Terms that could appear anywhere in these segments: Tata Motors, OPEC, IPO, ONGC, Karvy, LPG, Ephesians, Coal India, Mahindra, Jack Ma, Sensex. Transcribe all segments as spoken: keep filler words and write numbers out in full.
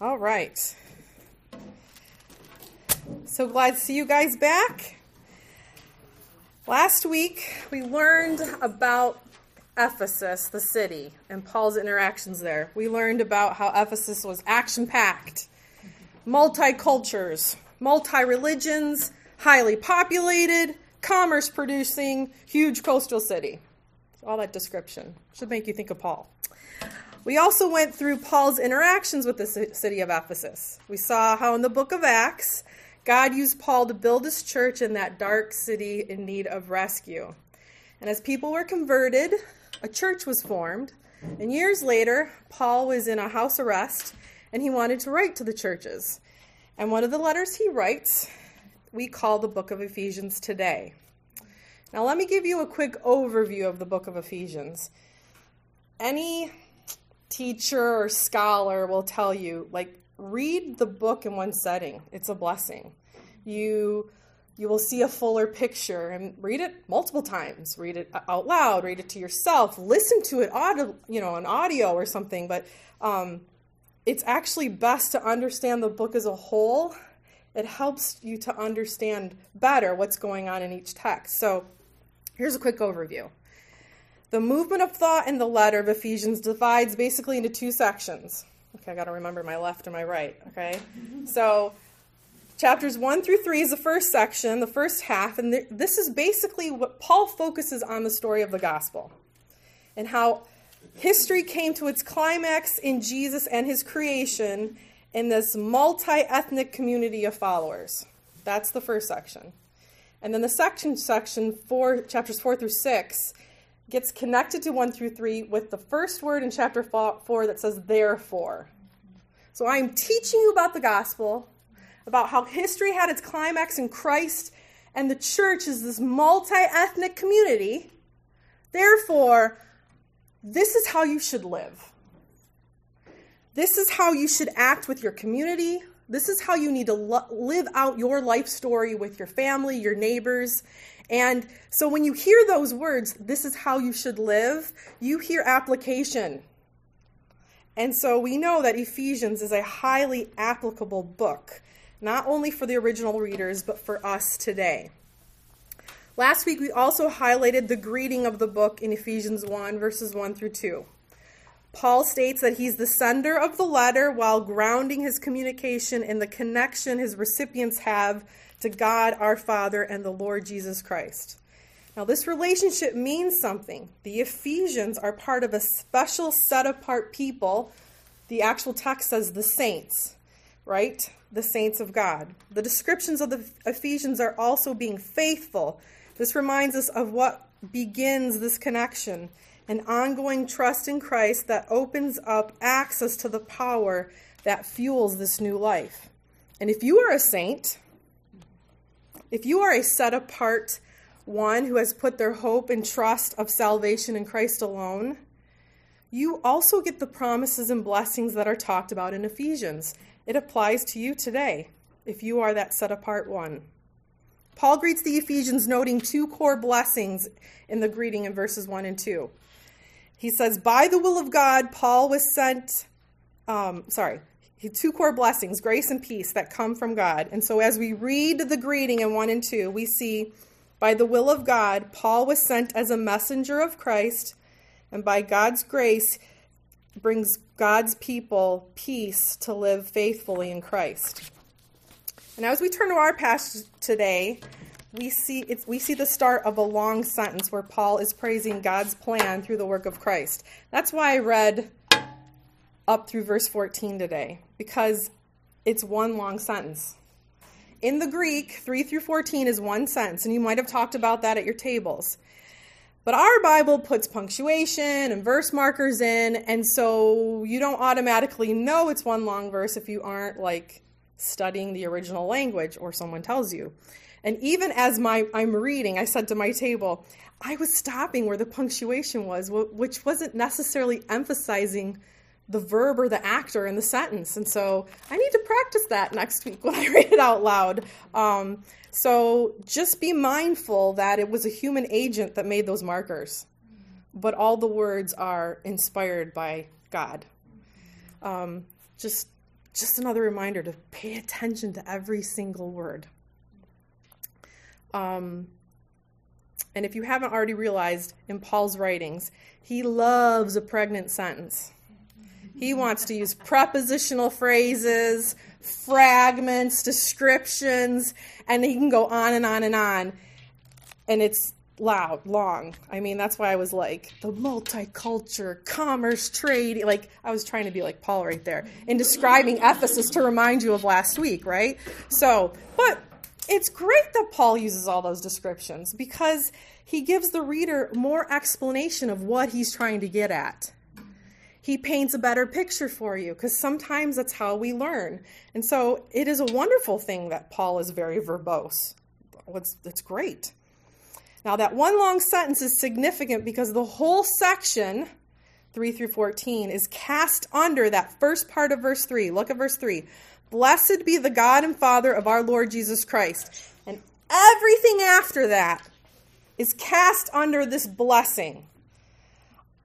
All right. So glad to see you guys back. Last week, we learned about Ephesus, the city, and Paul's interactions there. We learned about how Ephesus was action-packed, multi-cultures, multi-religions, highly populated, commerce-producing, huge coastal city. All that description should make you think of Paul. We also went through Paul's interactions with the city of Ephesus. We saw how in the book of Acts, God used Paul to build his church in that dark city in need of rescue. And as people were converted, a church was formed. And years later, Paul was in a house arrest, and he wanted to write to the churches. And one of the letters he writes, we call the book of Ephesians today. Now, let me give you a quick overview of the book of Ephesians. Any teacher or scholar will tell you, like, read the book in one setting. It's a blessing. You you will see a fuller picture, and read it multiple times. Read it out loud. Read it to yourself. Listen to it, audio, you know, on audio or something. But um, it's actually best to understand the book as a whole. It helps you to understand better what's going on in each text. So here's a quick overview. The movement of thought in the letter of Ephesians divides basically into two sections. Okay, I got to remember my left and my right, okay? So chapters one through three is the first section, the first half, and th- this is basically what Paul focuses on, the story of the gospel and how history came to its climax in Jesus and his creation in this multi-ethnic community of followers. That's the first section. And then the second section, four, chapters four through six, gets connected to one through three with the first word in chapter four that says, therefore. So I'm teaching you about the gospel, about how history had its climax in Christ, and the church is this multi-ethnic community. Therefore, this is how you should live. This is how you should act with your community. This is how you need to lo- live out your life story with your family, your neighbors. And so when you hear those words, this is how you should live, you hear application. And so we know that Ephesians is a highly applicable book, not only for the original readers, but for us today. Last week, we also highlighted the greeting of the book in Ephesians one, verses one through two. Paul states that he's the sender of the letter while grounding his communication in the connection his recipients have to God our Father and the Lord Jesus Christ. Now, this relationship means something. The Ephesians are part of a special set-apart people. The actual text says the saints, right? The saints of God. The descriptions of the Ephesians are also being faithful. This reminds us of what begins this connection, an ongoing trust in Christ that opens up access to the power that fuels this new life. And if you are a saint, if you are a set-apart one who has put their hope and trust of salvation in Christ alone, you also get the promises and blessings that are talked about in Ephesians. It applies to you today if you are that set-apart one. Paul greets the Ephesians noting two core blessings in the greeting in verses one and two. He says, by the will of God, Paul was sent, um, sorry, two core blessings, grace and peace that come from God. And so as we read the greeting in one and two, we see, by the will of God, Paul was sent as a messenger of Christ, and by God's grace brings God's people peace to live faithfully in Christ. And as we turn to our passage today, we see it's, we see the start of a long sentence where Paul is praising God's plan through the work of Christ. That's why I read up through verse fourteen today, because it's one long sentence. In the Greek, three through fourteen is one sentence, and you might have talked about that at your tables. But our Bible puts punctuation and verse markers in, and so you don't automatically know it's one long verse if you aren't, like, studying the original language or someone tells you. And even as my I'm reading, I said to my table, I was stopping where the punctuation was, which wasn't necessarily emphasizing the verb or the actor in the sentence. And so I need to practice that next week when I read it out loud. Um, so just be mindful that it was a human agent that made those markers, but all the words are inspired by God. Um, just just another reminder to pay attention to every single word. Um, and if you haven't already realized, in Paul's writings, he loves a pregnant sentence. He wants to use prepositional phrases, fragments, descriptions, and he can go on and on and on. And it's loud, long. I mean, that's why I was like, the multicultural, commerce, trade. Like, I was trying to be like Paul right there in describing Ephesus to remind you of last week, right? So, but it's great that Paul uses all those descriptions because he gives the reader more explanation of what he's trying to get at. He paints a better picture for you because sometimes that's how we learn. And so it is a wonderful thing that Paul is very verbose. It's, it's great. Now, that one long sentence is significant because the whole section, three through fourteen, is cast under that first part of verse three. Look at verse three. Blessed be the God and Father of our Lord Jesus Christ. And everything after that is cast under this blessing.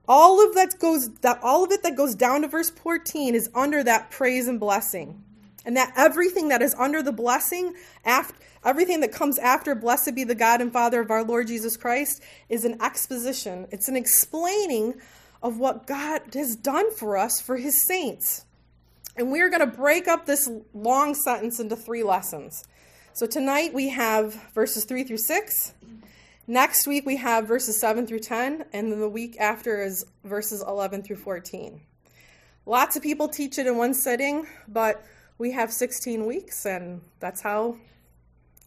All of that goes, that all of it that goes down to verse fourteen is under that praise and blessing, and that everything that is under the blessing, after everything that comes after "Blessed be the God and Father of our Lord Jesus Christ" is an exposition. It's an explaining of what God has done for us for His saints, and we are going to break up this long sentence into three lessons. So tonight we have verses three through six. Next week, we have verses seven through ten, and then the week after is verses eleven through fourteen. Lots of people teach it in one sitting, but we have sixteen weeks, and that's how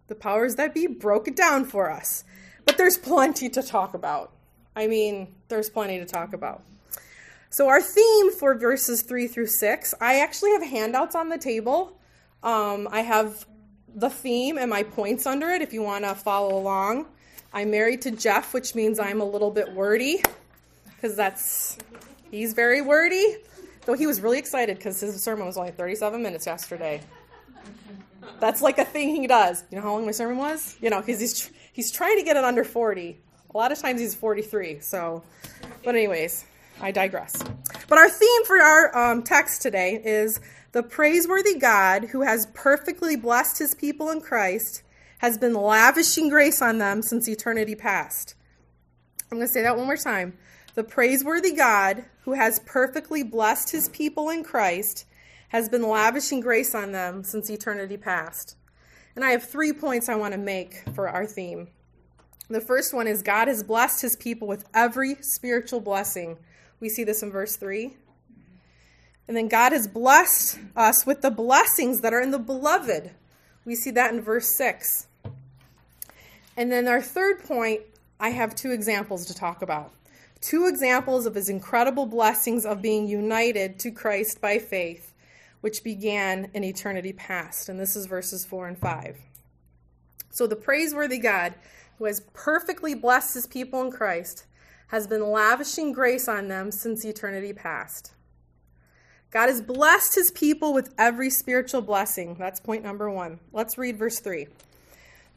the powers that be broke it down for us. But there's plenty to talk about. I mean, there's plenty to talk about. So our theme for verses three through six, I actually have handouts on the table. Um, I have the theme and my points under it if you want to follow along. I'm married to Jeff, which means I'm a little bit wordy, because that's, he's very wordy. Though he was really excited because his sermon was only thirty-seven minutes yesterday. That's like a thing he does. You know how long my sermon was? You know, because he's he's trying to get it under forty. A lot of times he's forty-three. So, but anyways, I digress. But our theme for our um, text today is the praiseworthy God who has perfectly blessed his people in Christ has been lavishing grace on them since eternity past. I'm going to say that one more time. The praiseworthy God, who has perfectly blessed his people in Christ, has been lavishing grace on them since eternity past. And I have three points I want to make for our theme. The first one is God has blessed his people with every spiritual blessing. We see this in verse three. And then God has blessed us with the blessings that are in the beloved. We see that in verse six. And then our third point, I have two examples to talk about. Two examples of his incredible blessings of being united to Christ by faith, which began in eternity past. And this is verses four and five. So the praiseworthy God, who has perfectly blessed his people in Christ, has been lavishing grace on them since eternity past. God has blessed his people with every spiritual blessing. That's point number one. Let's read verse three.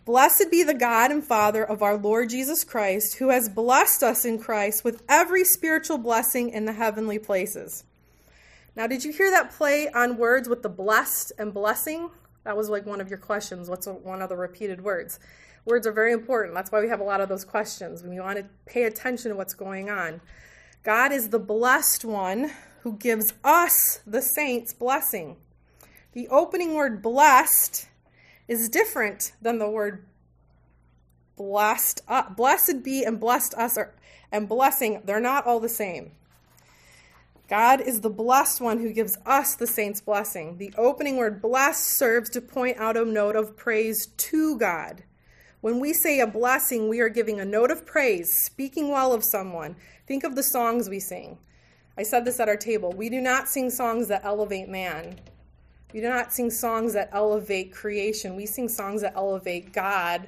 Blessed be the God and Father of our Lord Jesus Christ, who has blessed us in Christ with every spiritual blessing in the heavenly places. Now, did you hear that play on words with the blessed and blessing? That was like one of your questions. What's one of the repeated words? Words are very important. That's why we have a lot of those questions. We want to pay attention to what's going on. God is the blessed one who gives us, the saints, blessing. The opening word blessed is different than the word blessed. Uh, blessed be and blessed us are, and blessing, they're not all the same. God is the blessed one who gives us the saints' blessing. The opening word blessed serves to point out a note of praise to God. When we say a blessing, we are giving a note of praise, speaking well of someone. Think of the songs we sing. I said this at our table. We do not sing songs that elevate man. We do not sing songs that elevate creation. We sing songs that elevate God.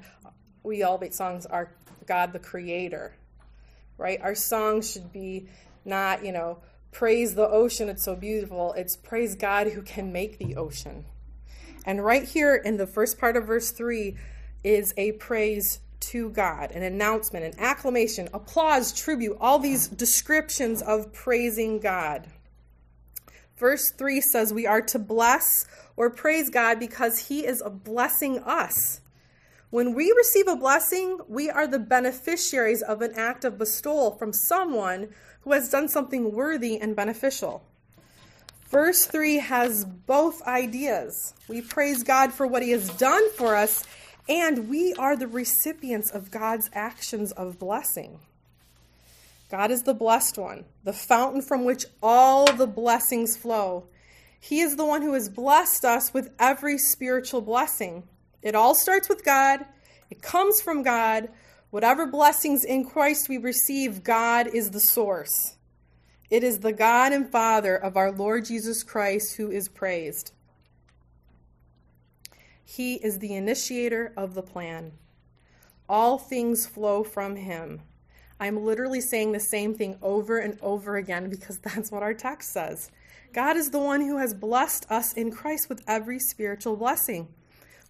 We elevate songs our God, the creator, right? Our songs should be not, you know, praise the ocean, it's so beautiful. It's praise God who can make the ocean. And right here in the first part of verse three is a praise to God, an announcement, an acclamation, applause, tribute, all these descriptions of praising God. Verse three says we are to bless or praise God because he is blessing us. When we receive a blessing, we are the beneficiaries of an act of bestowal from someone who has done something worthy and beneficial. Verse three has both ideas. We praise God for what he has done for us, and we are the recipients of God's actions of blessing. God is the blessed one, the fountain from which all the blessings flow. He is the one who has blessed us with every spiritual blessing. It all starts with God. It comes from God. Whatever blessings in Christ we receive, God is the source. It is the God and Father of our Lord Jesus Christ who is praised. He is the initiator of the plan. All things flow from him. I'm literally saying the same thing over and over again because that's what our text says. God is the one who has blessed us in Christ with every spiritual blessing.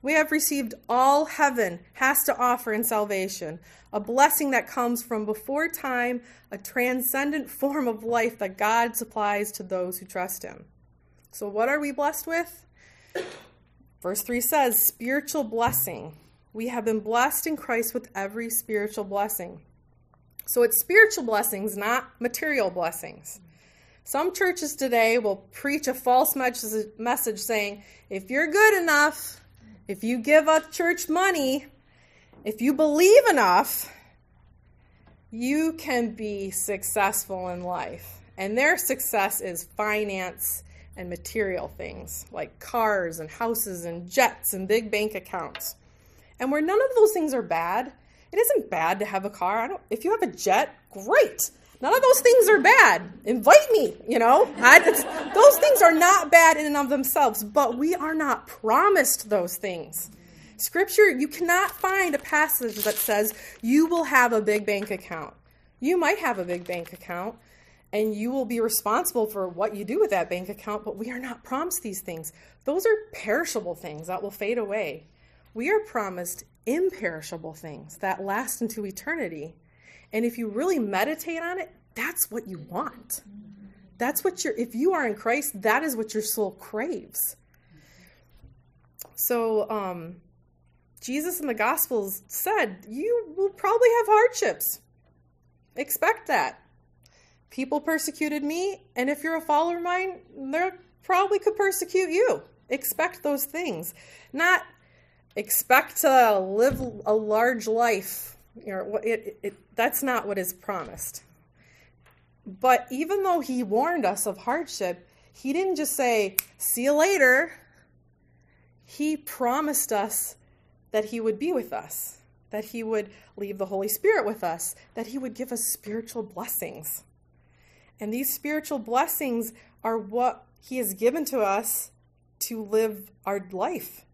We have received all heaven has to offer in salvation, a blessing that comes from before time, a transcendent form of life that God supplies to those who trust him. So what are we blessed with? Verse three says, spiritual blessing. We have been blessed in Christ with every spiritual blessing. So it's spiritual blessings, not material blessings. Some churches today will preach a false message saying, if you're good enough, if you give up church money, if you believe enough, you can be successful in life. And their success is finance and material things like cars and houses and jets and big bank accounts. And where none of those things are bad, it isn't bad to have a car. I don't, if you have a jet, great. None of those things are bad. Invite me, you know. I, it's, those things are not bad in and of themselves, but we are not promised those things. Scripture, you cannot find a passage that says you will have a big bank account. You might have a big bank account, and you will be responsible for what you do with that bank account, but we are not promised these things. Those are perishable things that will fade away. We are promised imperishable things that last into eternity. And if you really meditate on it, that's what you want. That's what you're, if you are in Christ, that is what your soul craves. So um, Jesus in the Gospels said, you will probably have hardships. Expect that. People persecuted me, and if you're a follower of mine, they probably could persecute you. Expect those things. Not expect to live a large life. You know, it, it, that's not what is promised. But even though he warned us of hardship, he didn't just say, see you later. He promised us that he would be with us, that he would leave the Holy Spirit with us, that he would give us spiritual blessings. And these spiritual blessings are what he has given to us to live our life.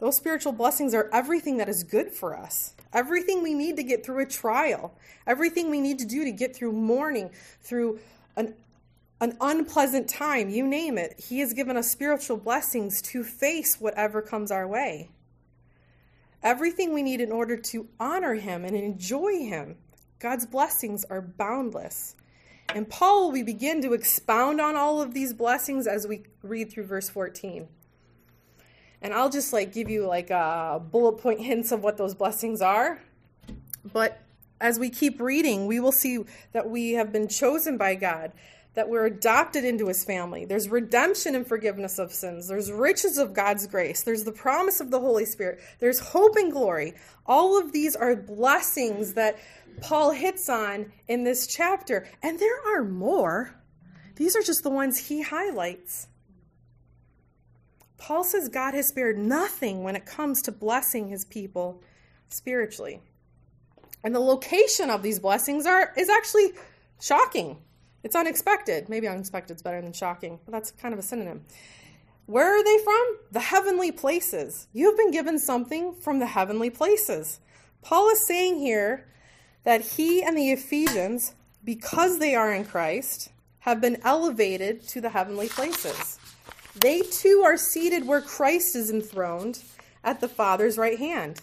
Those spiritual blessings are everything that is good for us, everything we need to get through a trial, everything we need to do to get through mourning, through an, an unpleasant time, you name it. He has given us spiritual blessings to face whatever comes our way. Everything we need in order to honor him and enjoy him. God's blessings are boundless. And Paul will we begin to expound on all of these blessings as we read through verse fourteen. And I'll just like give you like a bullet point hints of what those blessings are. But as we keep reading, we will see that we have been chosen by God, that we're adopted into his family. There's redemption and forgiveness of sins. There's riches of God's grace. There's the promise of the Holy Spirit. There's hope and glory. All of these are blessings that Paul hits on in this chapter. And there are more. These are just the ones he highlights. Paul says God has spared nothing when it comes to blessing his people spiritually. And the location of these blessings are is actually shocking. It's unexpected. Maybe unexpected is better than shocking, but that's kind of a synonym. Where are they from? The heavenly places. You've been given something from the heavenly places. Paul is saying here that he and the Ephesians, because they are in Christ, have been elevated to the heavenly places. They too are seated where Christ is enthroned at the Father's right hand.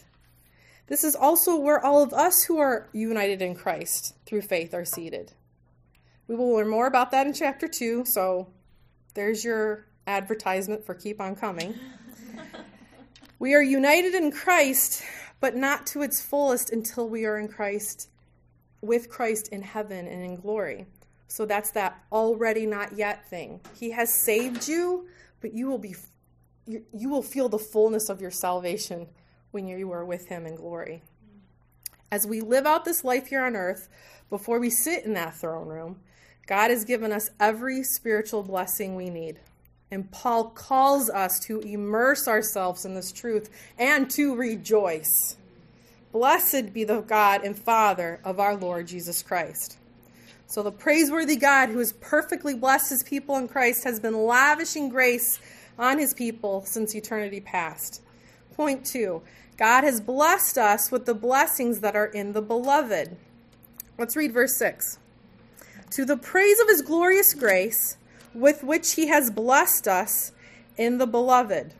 This is also where all of us who are united in Christ through faith are seated. We will learn more about that in chapter two, so There's your advertisement for Keep On Coming. We are united in Christ, but not to its fullest until we are in Christ, with Christ in heaven and in glory. So that's that already not yet thing. He has saved you, but you will be, you, you will feel the fullness of your salvation when you are with him in glory. As we live out this life here on earth, before we sit in that throne room, God has given us every spiritual blessing we need. And Paul calls us to immerse ourselves in this truth and to rejoice. Blessed be the God and Father of our Lord Jesus Christ. So the praiseworthy God who has perfectly blessed his people in Christ has been lavishing grace on his people since eternity past. Point two, God has blessed us with the blessings that are in the beloved. Let's read verse six. To the praise of his glorious grace, with which he has blessed us in the beloved.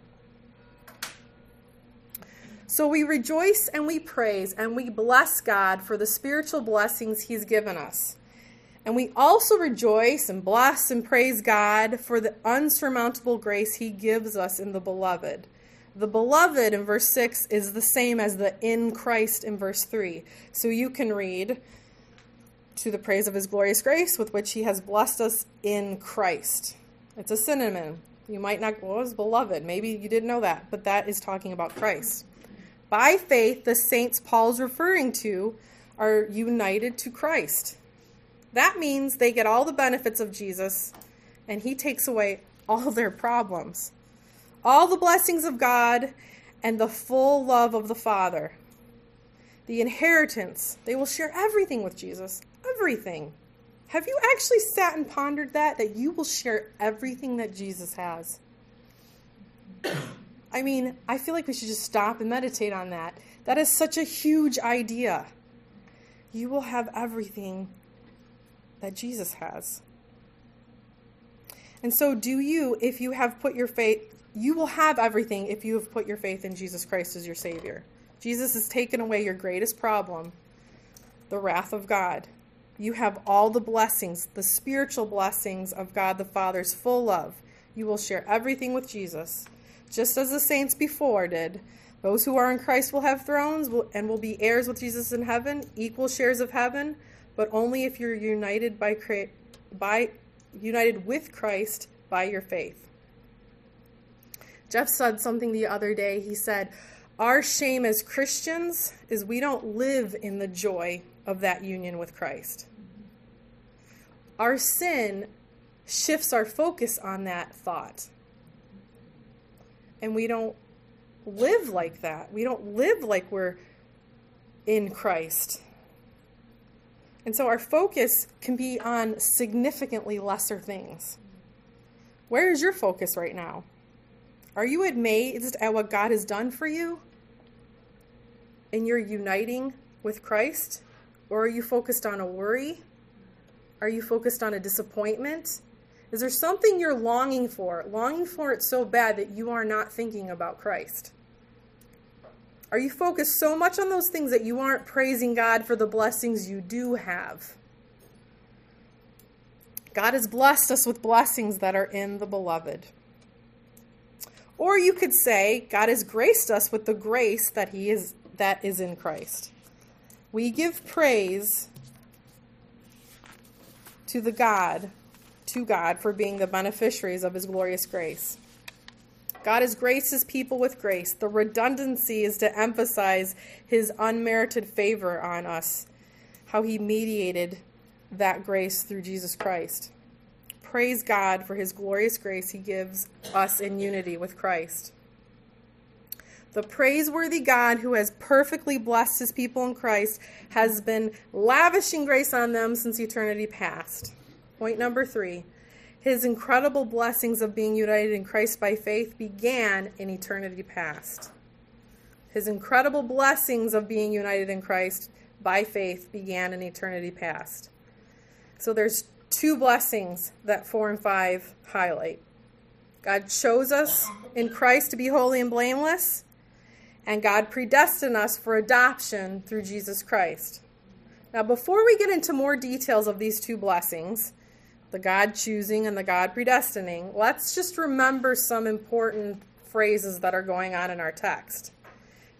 So we rejoice and we praise and we bless God for the spiritual blessings he's given us. And we also rejoice and bless and praise God for the unsurmountable grace he gives us in the beloved. The beloved in verse six is the same as the in Christ in verse three. So you can read, to the praise of his glorious grace with which he has blessed us in Christ. It's a synonym. You might not, well, it's beloved. Maybe you didn't know that, but that is talking about Christ. By faith, the saints Paul's referring to are united to Christ. That means they get all the benefits of Jesus, and he takes away all their problems. All the blessings of God and the full love of the Father. The inheritance. They will share everything with Jesus. Everything. Have you actually sat and pondered that? That you will share everything that Jesus has. I mean, I feel like we should just stop and meditate on that. That is such a huge idea. You will have everything that Jesus has. And so do you, if you have put your faith, you will have everything if you have put your faith in Jesus Christ as your Savior. Jesus has taken away your greatest problem, the wrath of God. You have all the blessings, the spiritual blessings of God the Father's full love. You will share everything with Jesus, just as the saints before did. Those who are in Christ will have thrones and will be heirs with Jesus in heaven, equal shares of heaven, but only if you're united by, by united with Christ by your faith. Jeff said something the other day. He said, our shame as Christians is we don't live in the joy of that union with Christ. Our sin shifts our focus on that thought. And we don't live like that. We don't live like we're in Christ. And so our focus can be on significantly lesser things. Where is your focus right now? Are you amazed at what God has done for you? And you're uniting with Christ? Or are you focused on a worry? Are you focused on a disappointment? Is there something you're longing for? Longing for it so bad that you are not thinking about Christ? Are you focused so much on those things that you aren't praising God for the blessings you do have? God has blessed us with blessings that are in the beloved. Or you could say, God has graced us with the grace that he is, that is in Christ. We give praise to the God, to God for being the beneficiaries of his glorious grace. God has graced his people with grace. The redundancy is to emphasize his unmerited favor on us, how he mediated that grace through Jesus Christ. Praise God for his glorious grace he gives us in unity with Christ. The praiseworthy God who has perfectly blessed his people in Christ has been lavishing grace on them since eternity past. Point number three, his incredible blessings of being united in Christ by faith began in eternity past. His incredible blessings of being united in Christ by faith began in eternity past. So there's two blessings that four and five highlight. God chose us in Christ to be holy and blameless, and God predestined us for adoption through Jesus Christ. Now, before we get into more details of these two blessings, the God choosing and the God predestining, let's just remember some important phrases that are going on in our text,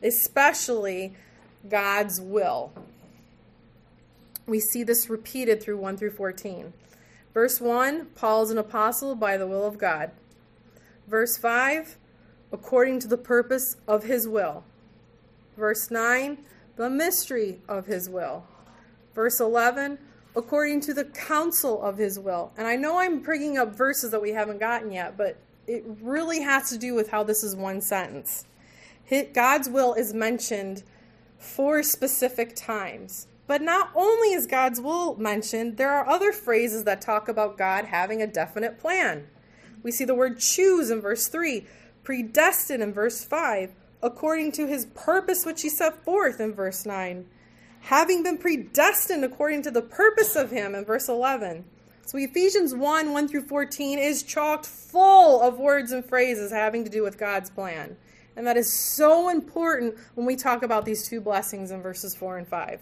especially God's will. We see this repeated through one through fourteen. Verse one, Paul is an apostle by the will of God. Verse five, according to the purpose of his will. Verse nine, the mystery of his will. Verse eleven, according to the counsel of his will. And I know I'm bringing up verses that we haven't gotten yet, but it really has to do with how this is one sentence. God's will is mentioned four specific times. But not only is God's will mentioned, there are other phrases that talk about God having a definite plan. We see the word choose in verse three, predestined in verse five, according to his purpose which he set forth in verse nine, having been predestined according to the purpose of him in verse eleven. So Ephesians one, one through fourteen is chocked full of words and phrases having to do with God's plan. And that is so important when we talk about these two blessings in verses four and five.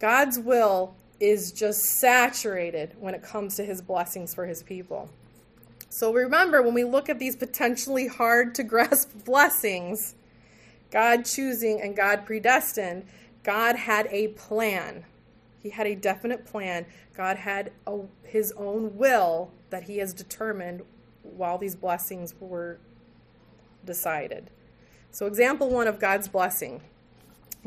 God's will is just saturated when it comes to his blessings for his people. So remember, when we look at these potentially hard to grasp blessings, God choosing and God predestined, God had a plan. He had a definite plan. God had a, his own will that he has determined while these blessings were decided. So example one of God's blessing.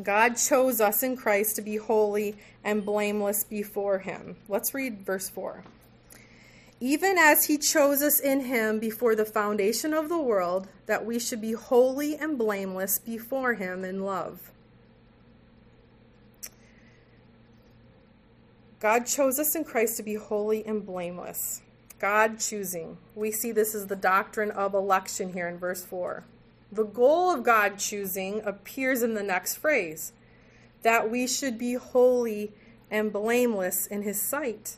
God chose us in Christ to be holy and blameless before him. Let's read verse four. Even as he chose us in him before the foundation of the world, that we should be holy and blameless before him in love. God chose us in Christ to be holy and blameless. God choosing. We see this as the doctrine of election here in verse four. The goal of God choosing appears in the next phrase, that we should be holy and blameless in his sight.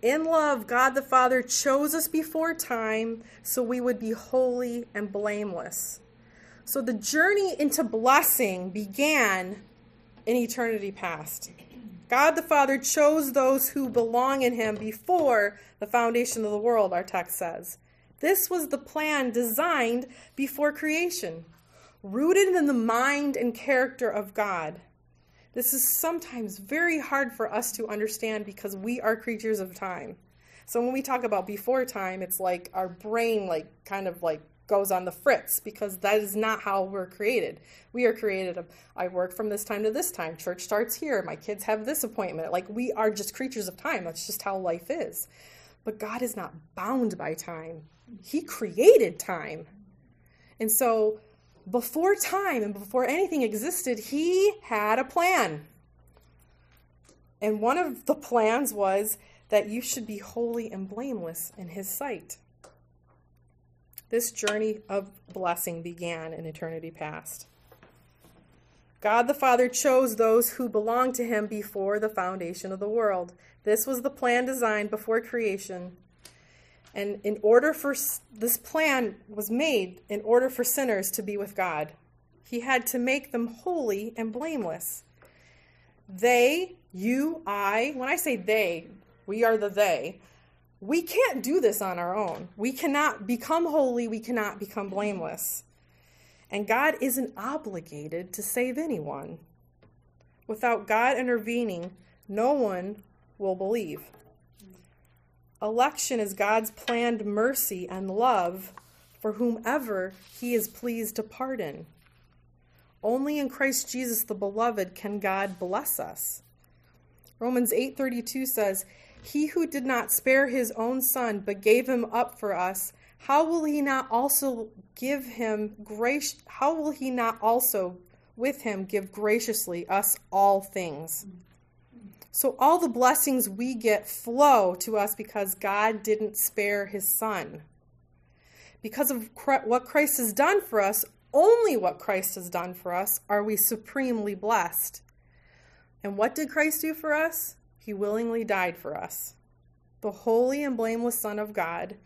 In love, God the Father chose us before time so we would be holy and blameless. So the journey into blessing began in eternity past. God the Father chose those who belong in him before the foundation of the world, our text says. This was the plan designed before creation, rooted in the mind and character of God. This is sometimes very hard for us to understand because we are creatures of time. So when we talk about before time, it's like our brain like kind of like goes on the fritz because that is not how we're created. We are created of, I work from this time to this time. Church starts here. My kids have this appointment. Like, we are just creatures of time. That's just how life is. But God is not bound by time. He created time. And so before time and before anything existed, he had a plan. And one of the plans was that you should be holy and blameless in his sight. This journey of blessing began in eternity past. God the Father chose those who belonged to him before the foundation of the world. This was the plan designed before creation. And in order for this plan was made in order for sinners to be with God. He had to make them holy and blameless. They, you, I, when I say they, we are the they. We can't do this on our own. We cannot become holy. We cannot become blameless. And God isn't obligated to save anyone. Without God intervening, no one will believe. Election is God's planned mercy and love for whomever he is pleased to pardon. Only in Christ Jesus, the beloved, can God bless us. Romans eight thirty-two says, he who did not spare his own son, but gave him up for us, how will he not also give him grace? How will he not also with him give graciously us all things? So all the blessings we get flow to us because God didn't spare his son. Because of what Christ has done for us, only what Christ has done for us, are we supremely blessed. And what did Christ do for us? He willingly died for us. The holy and blameless Son of God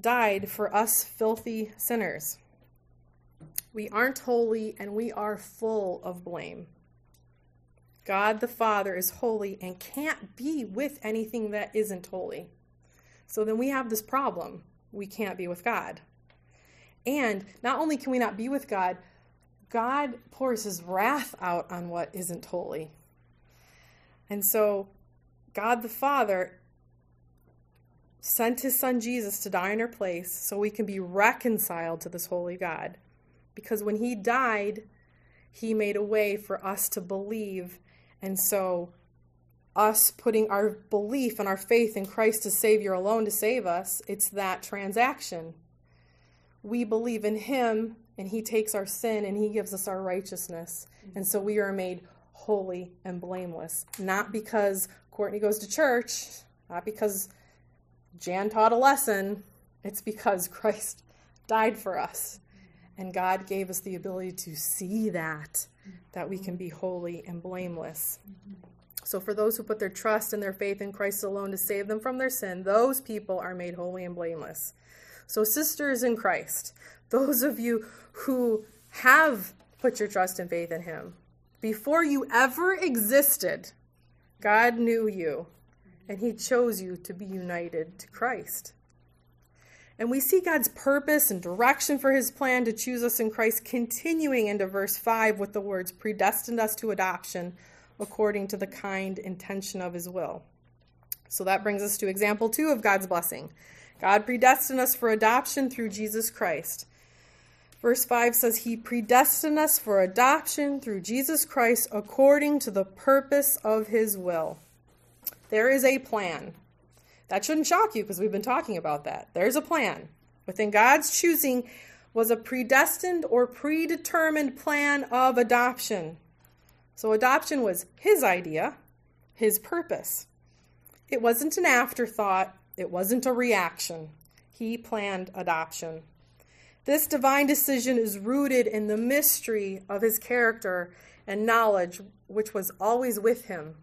died for us filthy sinners. We aren't holy and we are full of blame. God the Father is holy and can't be with anything that isn't holy. So then we have this problem. We can't be with God. And not only can we not be with God, God pours his wrath out on what isn't holy. And so God the Father sent his son Jesus to die in our place so we can be reconciled to this holy God. Because when he died, he made a way for us to believe. And so us putting our belief and our faith in Christ as Savior alone to save us, it's that transaction. We believe in him, and he takes our sin, and he gives us our righteousness. And so we are made holy and blameless. Not because Courtney goes to church, not because Jan taught a lesson. It's because Christ died for us. And God gave us the ability to see that, that we can be holy and blameless. So for those who put their trust and their faith in Christ alone to save them from their sin, those people are made holy and blameless. So sisters in Christ, those of you who have put your trust and faith in him, before you ever existed, God knew you, and he chose you to be united to Christ. And we see God's purpose and direction for his plan to choose us in Christ continuing into verse five with the words, predestined us to adoption according to the kind intention of his will. So that brings us to example two of God's blessing. God predestined us for adoption through Jesus Christ. Verse five says, he predestined us for adoption through Jesus Christ according to the purpose of his will. There is a plan. That shouldn't shock you because we've been talking about that. There's a plan. Within God's choosing was a predestined or predetermined plan of adoption. So adoption was his idea, his purpose. It wasn't an afterthought. It wasn't a reaction. He planned adoption. This divine decision is rooted in the mystery of his character and knowledge, which was always with him.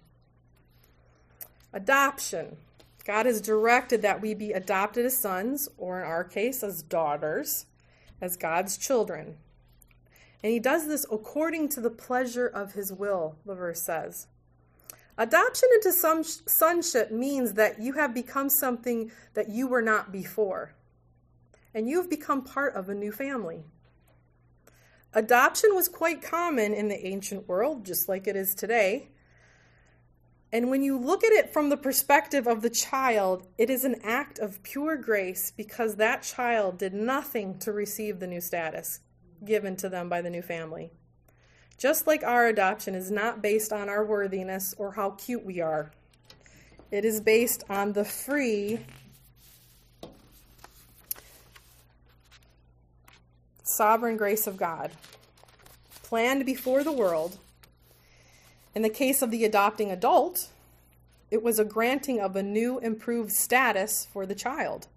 Adoption. God has directed that we be adopted as sons, or in our case, as daughters, as God's children. And he does this according to the pleasure of his will, the verse says. Adoption into some sonship means that you have become something that you were not before, and you have become part of a new family. Adoption was quite common in the ancient world, just like it is today. And when you look at it from the perspective of the child, it is an act of pure grace because that child did nothing to receive the new status given to them by the new family. Just like our adoption is not based on our worthiness or how cute we are. It is based on the free sovereign grace of God, planned before the world. In the case of the adopting adult, it was a granting of a new improved status for the child.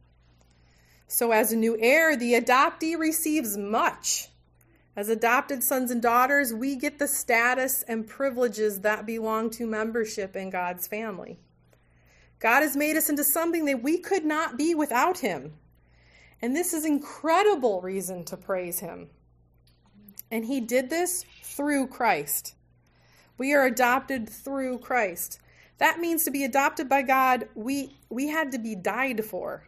So as a new heir, the adoptee receives much. As adopted sons and daughters, we get the status and privileges that belong to membership in God's family. God has made us into something that we could not be without him. And this is incredible reason to praise him. And he did this through Christ. We are adopted through Christ. That means to be adopted by God, we, we had to be died for.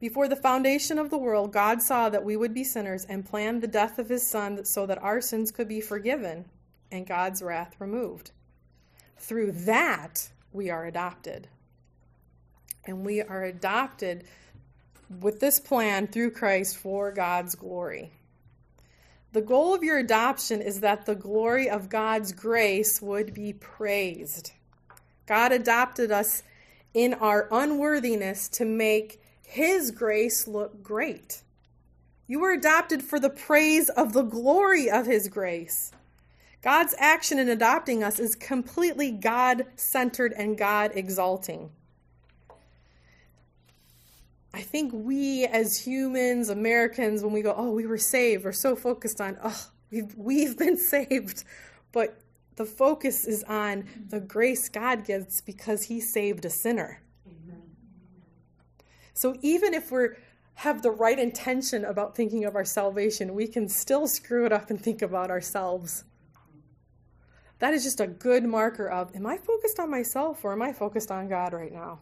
Before the foundation of the world, God saw that we would be sinners and planned the death of his son so that our sins could be forgiven and God's wrath removed. Through that, we are adopted. And we are adopted with this plan through Christ for God's glory. The goal of your adoption is that the glory of God's grace would be praised. God adopted us in our unworthiness to make his grace look great. You were adopted for the praise of the glory of his grace. God's action in adopting us is completely God-centered and God-exalting. I think we as humans, Americans, when we go, oh, we were saved, we're so focused on, oh, we've, we've been saved. But the focus is on the grace God gives because he saved a sinner. So even if we have the right intention about thinking of our salvation, we can still screw it up and think about ourselves. that is just a good marker of, am I focused on myself or am I focused on God right now?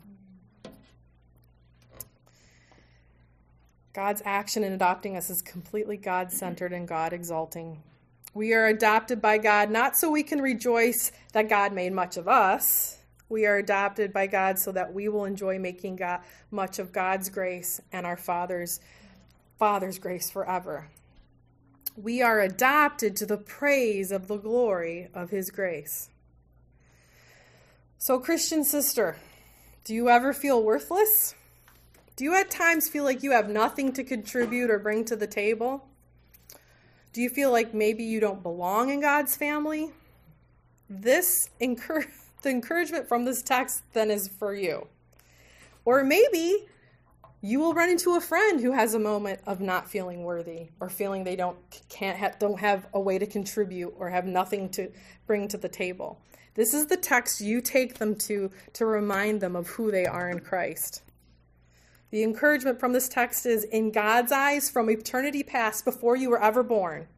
God's action in adopting us is completely God-centered and God-exalting. We are adopted by God not so we can rejoice that God made much of us. We are adopted by God so that we will enjoy making God, much of God's grace and our Father's, Father's grace forever. We are adopted to the praise of the glory of his grace. So, Christian sister, do you ever feel worthless? Do you at times feel like you have nothing to contribute or bring to the table? Do you feel like maybe you don't belong in God's family? This encourage, the encouragement from this text then is for you. Or maybe you will run into a friend who has a moment of not feeling worthy or feeling they don't can't ha- don't have a way to contribute or have nothing to bring to the table. This is the text you take them to to remind them of who they are in Christ. The encouragement from this text is, in God's eyes, from eternity past, before you were ever born,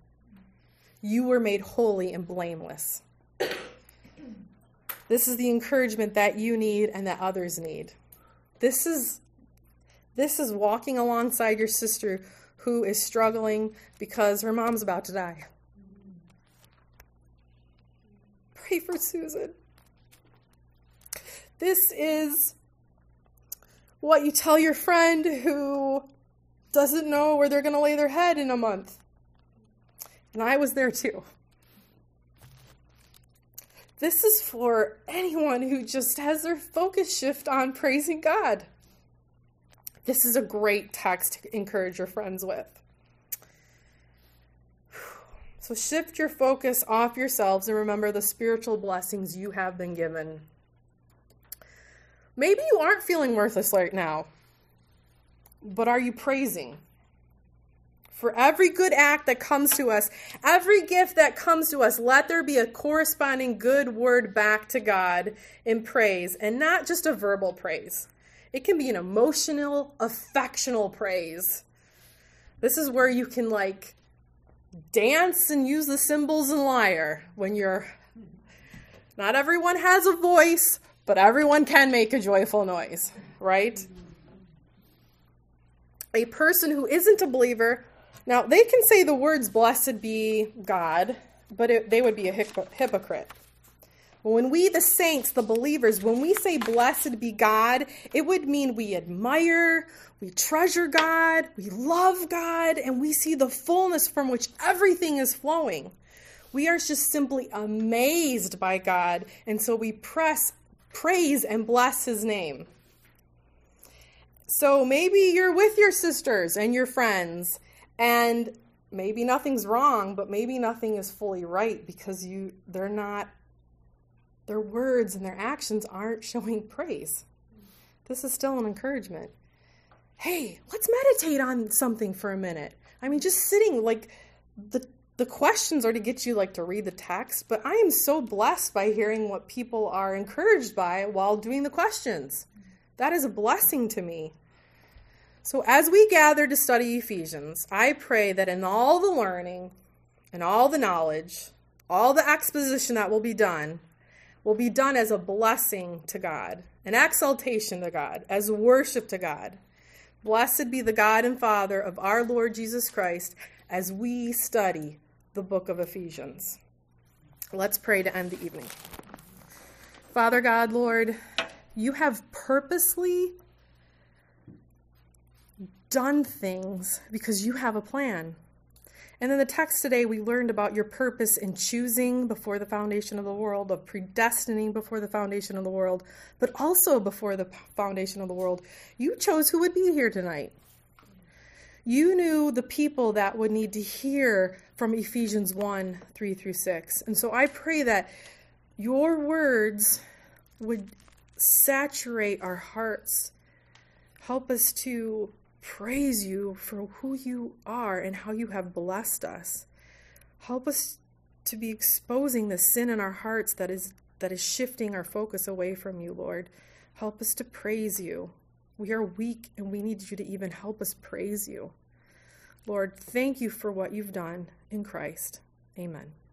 you were made holy and blameless. This is the encouragement that you need and that others need. This is, this is walking alongside your sister who is struggling because her mom's about to die. Pray for Susan. This is what you tell your friend who doesn't know where they're going to lay their head in a month. And I was there too. This is for anyone who just has their focus shift on praising God. This is a great text to encourage your friends with. So shift your focus off yourselves and remember the spiritual blessings you have been given. Maybe you aren't feeling worthless right now, but are you praising? For every good act that comes to us, every gift that comes to us, let there be a corresponding good word back to God in praise, and not just a verbal praise. It can be an emotional, affectional praise. This is where you can like dance and use the cymbals and lyre when you're, not everyone has a voice, but everyone can make a joyful noise, right? A person who isn't a believer, now they can say the words, blessed be God, but it, they would be a hypocrite. When we, the saints, the believers, when we say blessed be God, it would mean we admire, we treasure God, we love God, and we see the fullness from which everything is flowing. We are just simply amazed by God, and so we press praise and bless his name. So maybe you're with your sisters and your friends, and maybe nothing's wrong, but maybe nothing is fully right because you they're not, their words and their actions aren't showing praise. This is still an encouragement. Hey, let's meditate on something for a minute. I mean, just sitting like the The questions are to get you like to read the text, but I am so blessed by hearing what people are encouraged by while doing the questions. That is a blessing to me. So as we gather to study Ephesians, I pray that in all the learning and all the knowledge, all the exposition that will be done, will be done as a blessing to God, an exaltation to God, as worship to God. Blessed be the God and Father of our Lord Jesus Christ, as we study the book of Ephesians. Let's pray to end the evening. Father God, Lord, you have purposely done things because you have a plan. And in the text today, we learned about your purpose in choosing before the foundation of the world, of predestining before the foundation of the world, but also before the foundation of the world, you chose who would be here tonight. You knew the people that would need to hear from Ephesians one, three through six. And so I pray that your words would saturate our hearts. Help us to praise you for who you are and how you have blessed us. Help us to be exposing the sin in our hearts that is, that is shifting our focus away from you, Lord. Help us to praise you. We are weak, and we need you to even help us praise you. Lord, thank you for what you've done in Christ. Amen.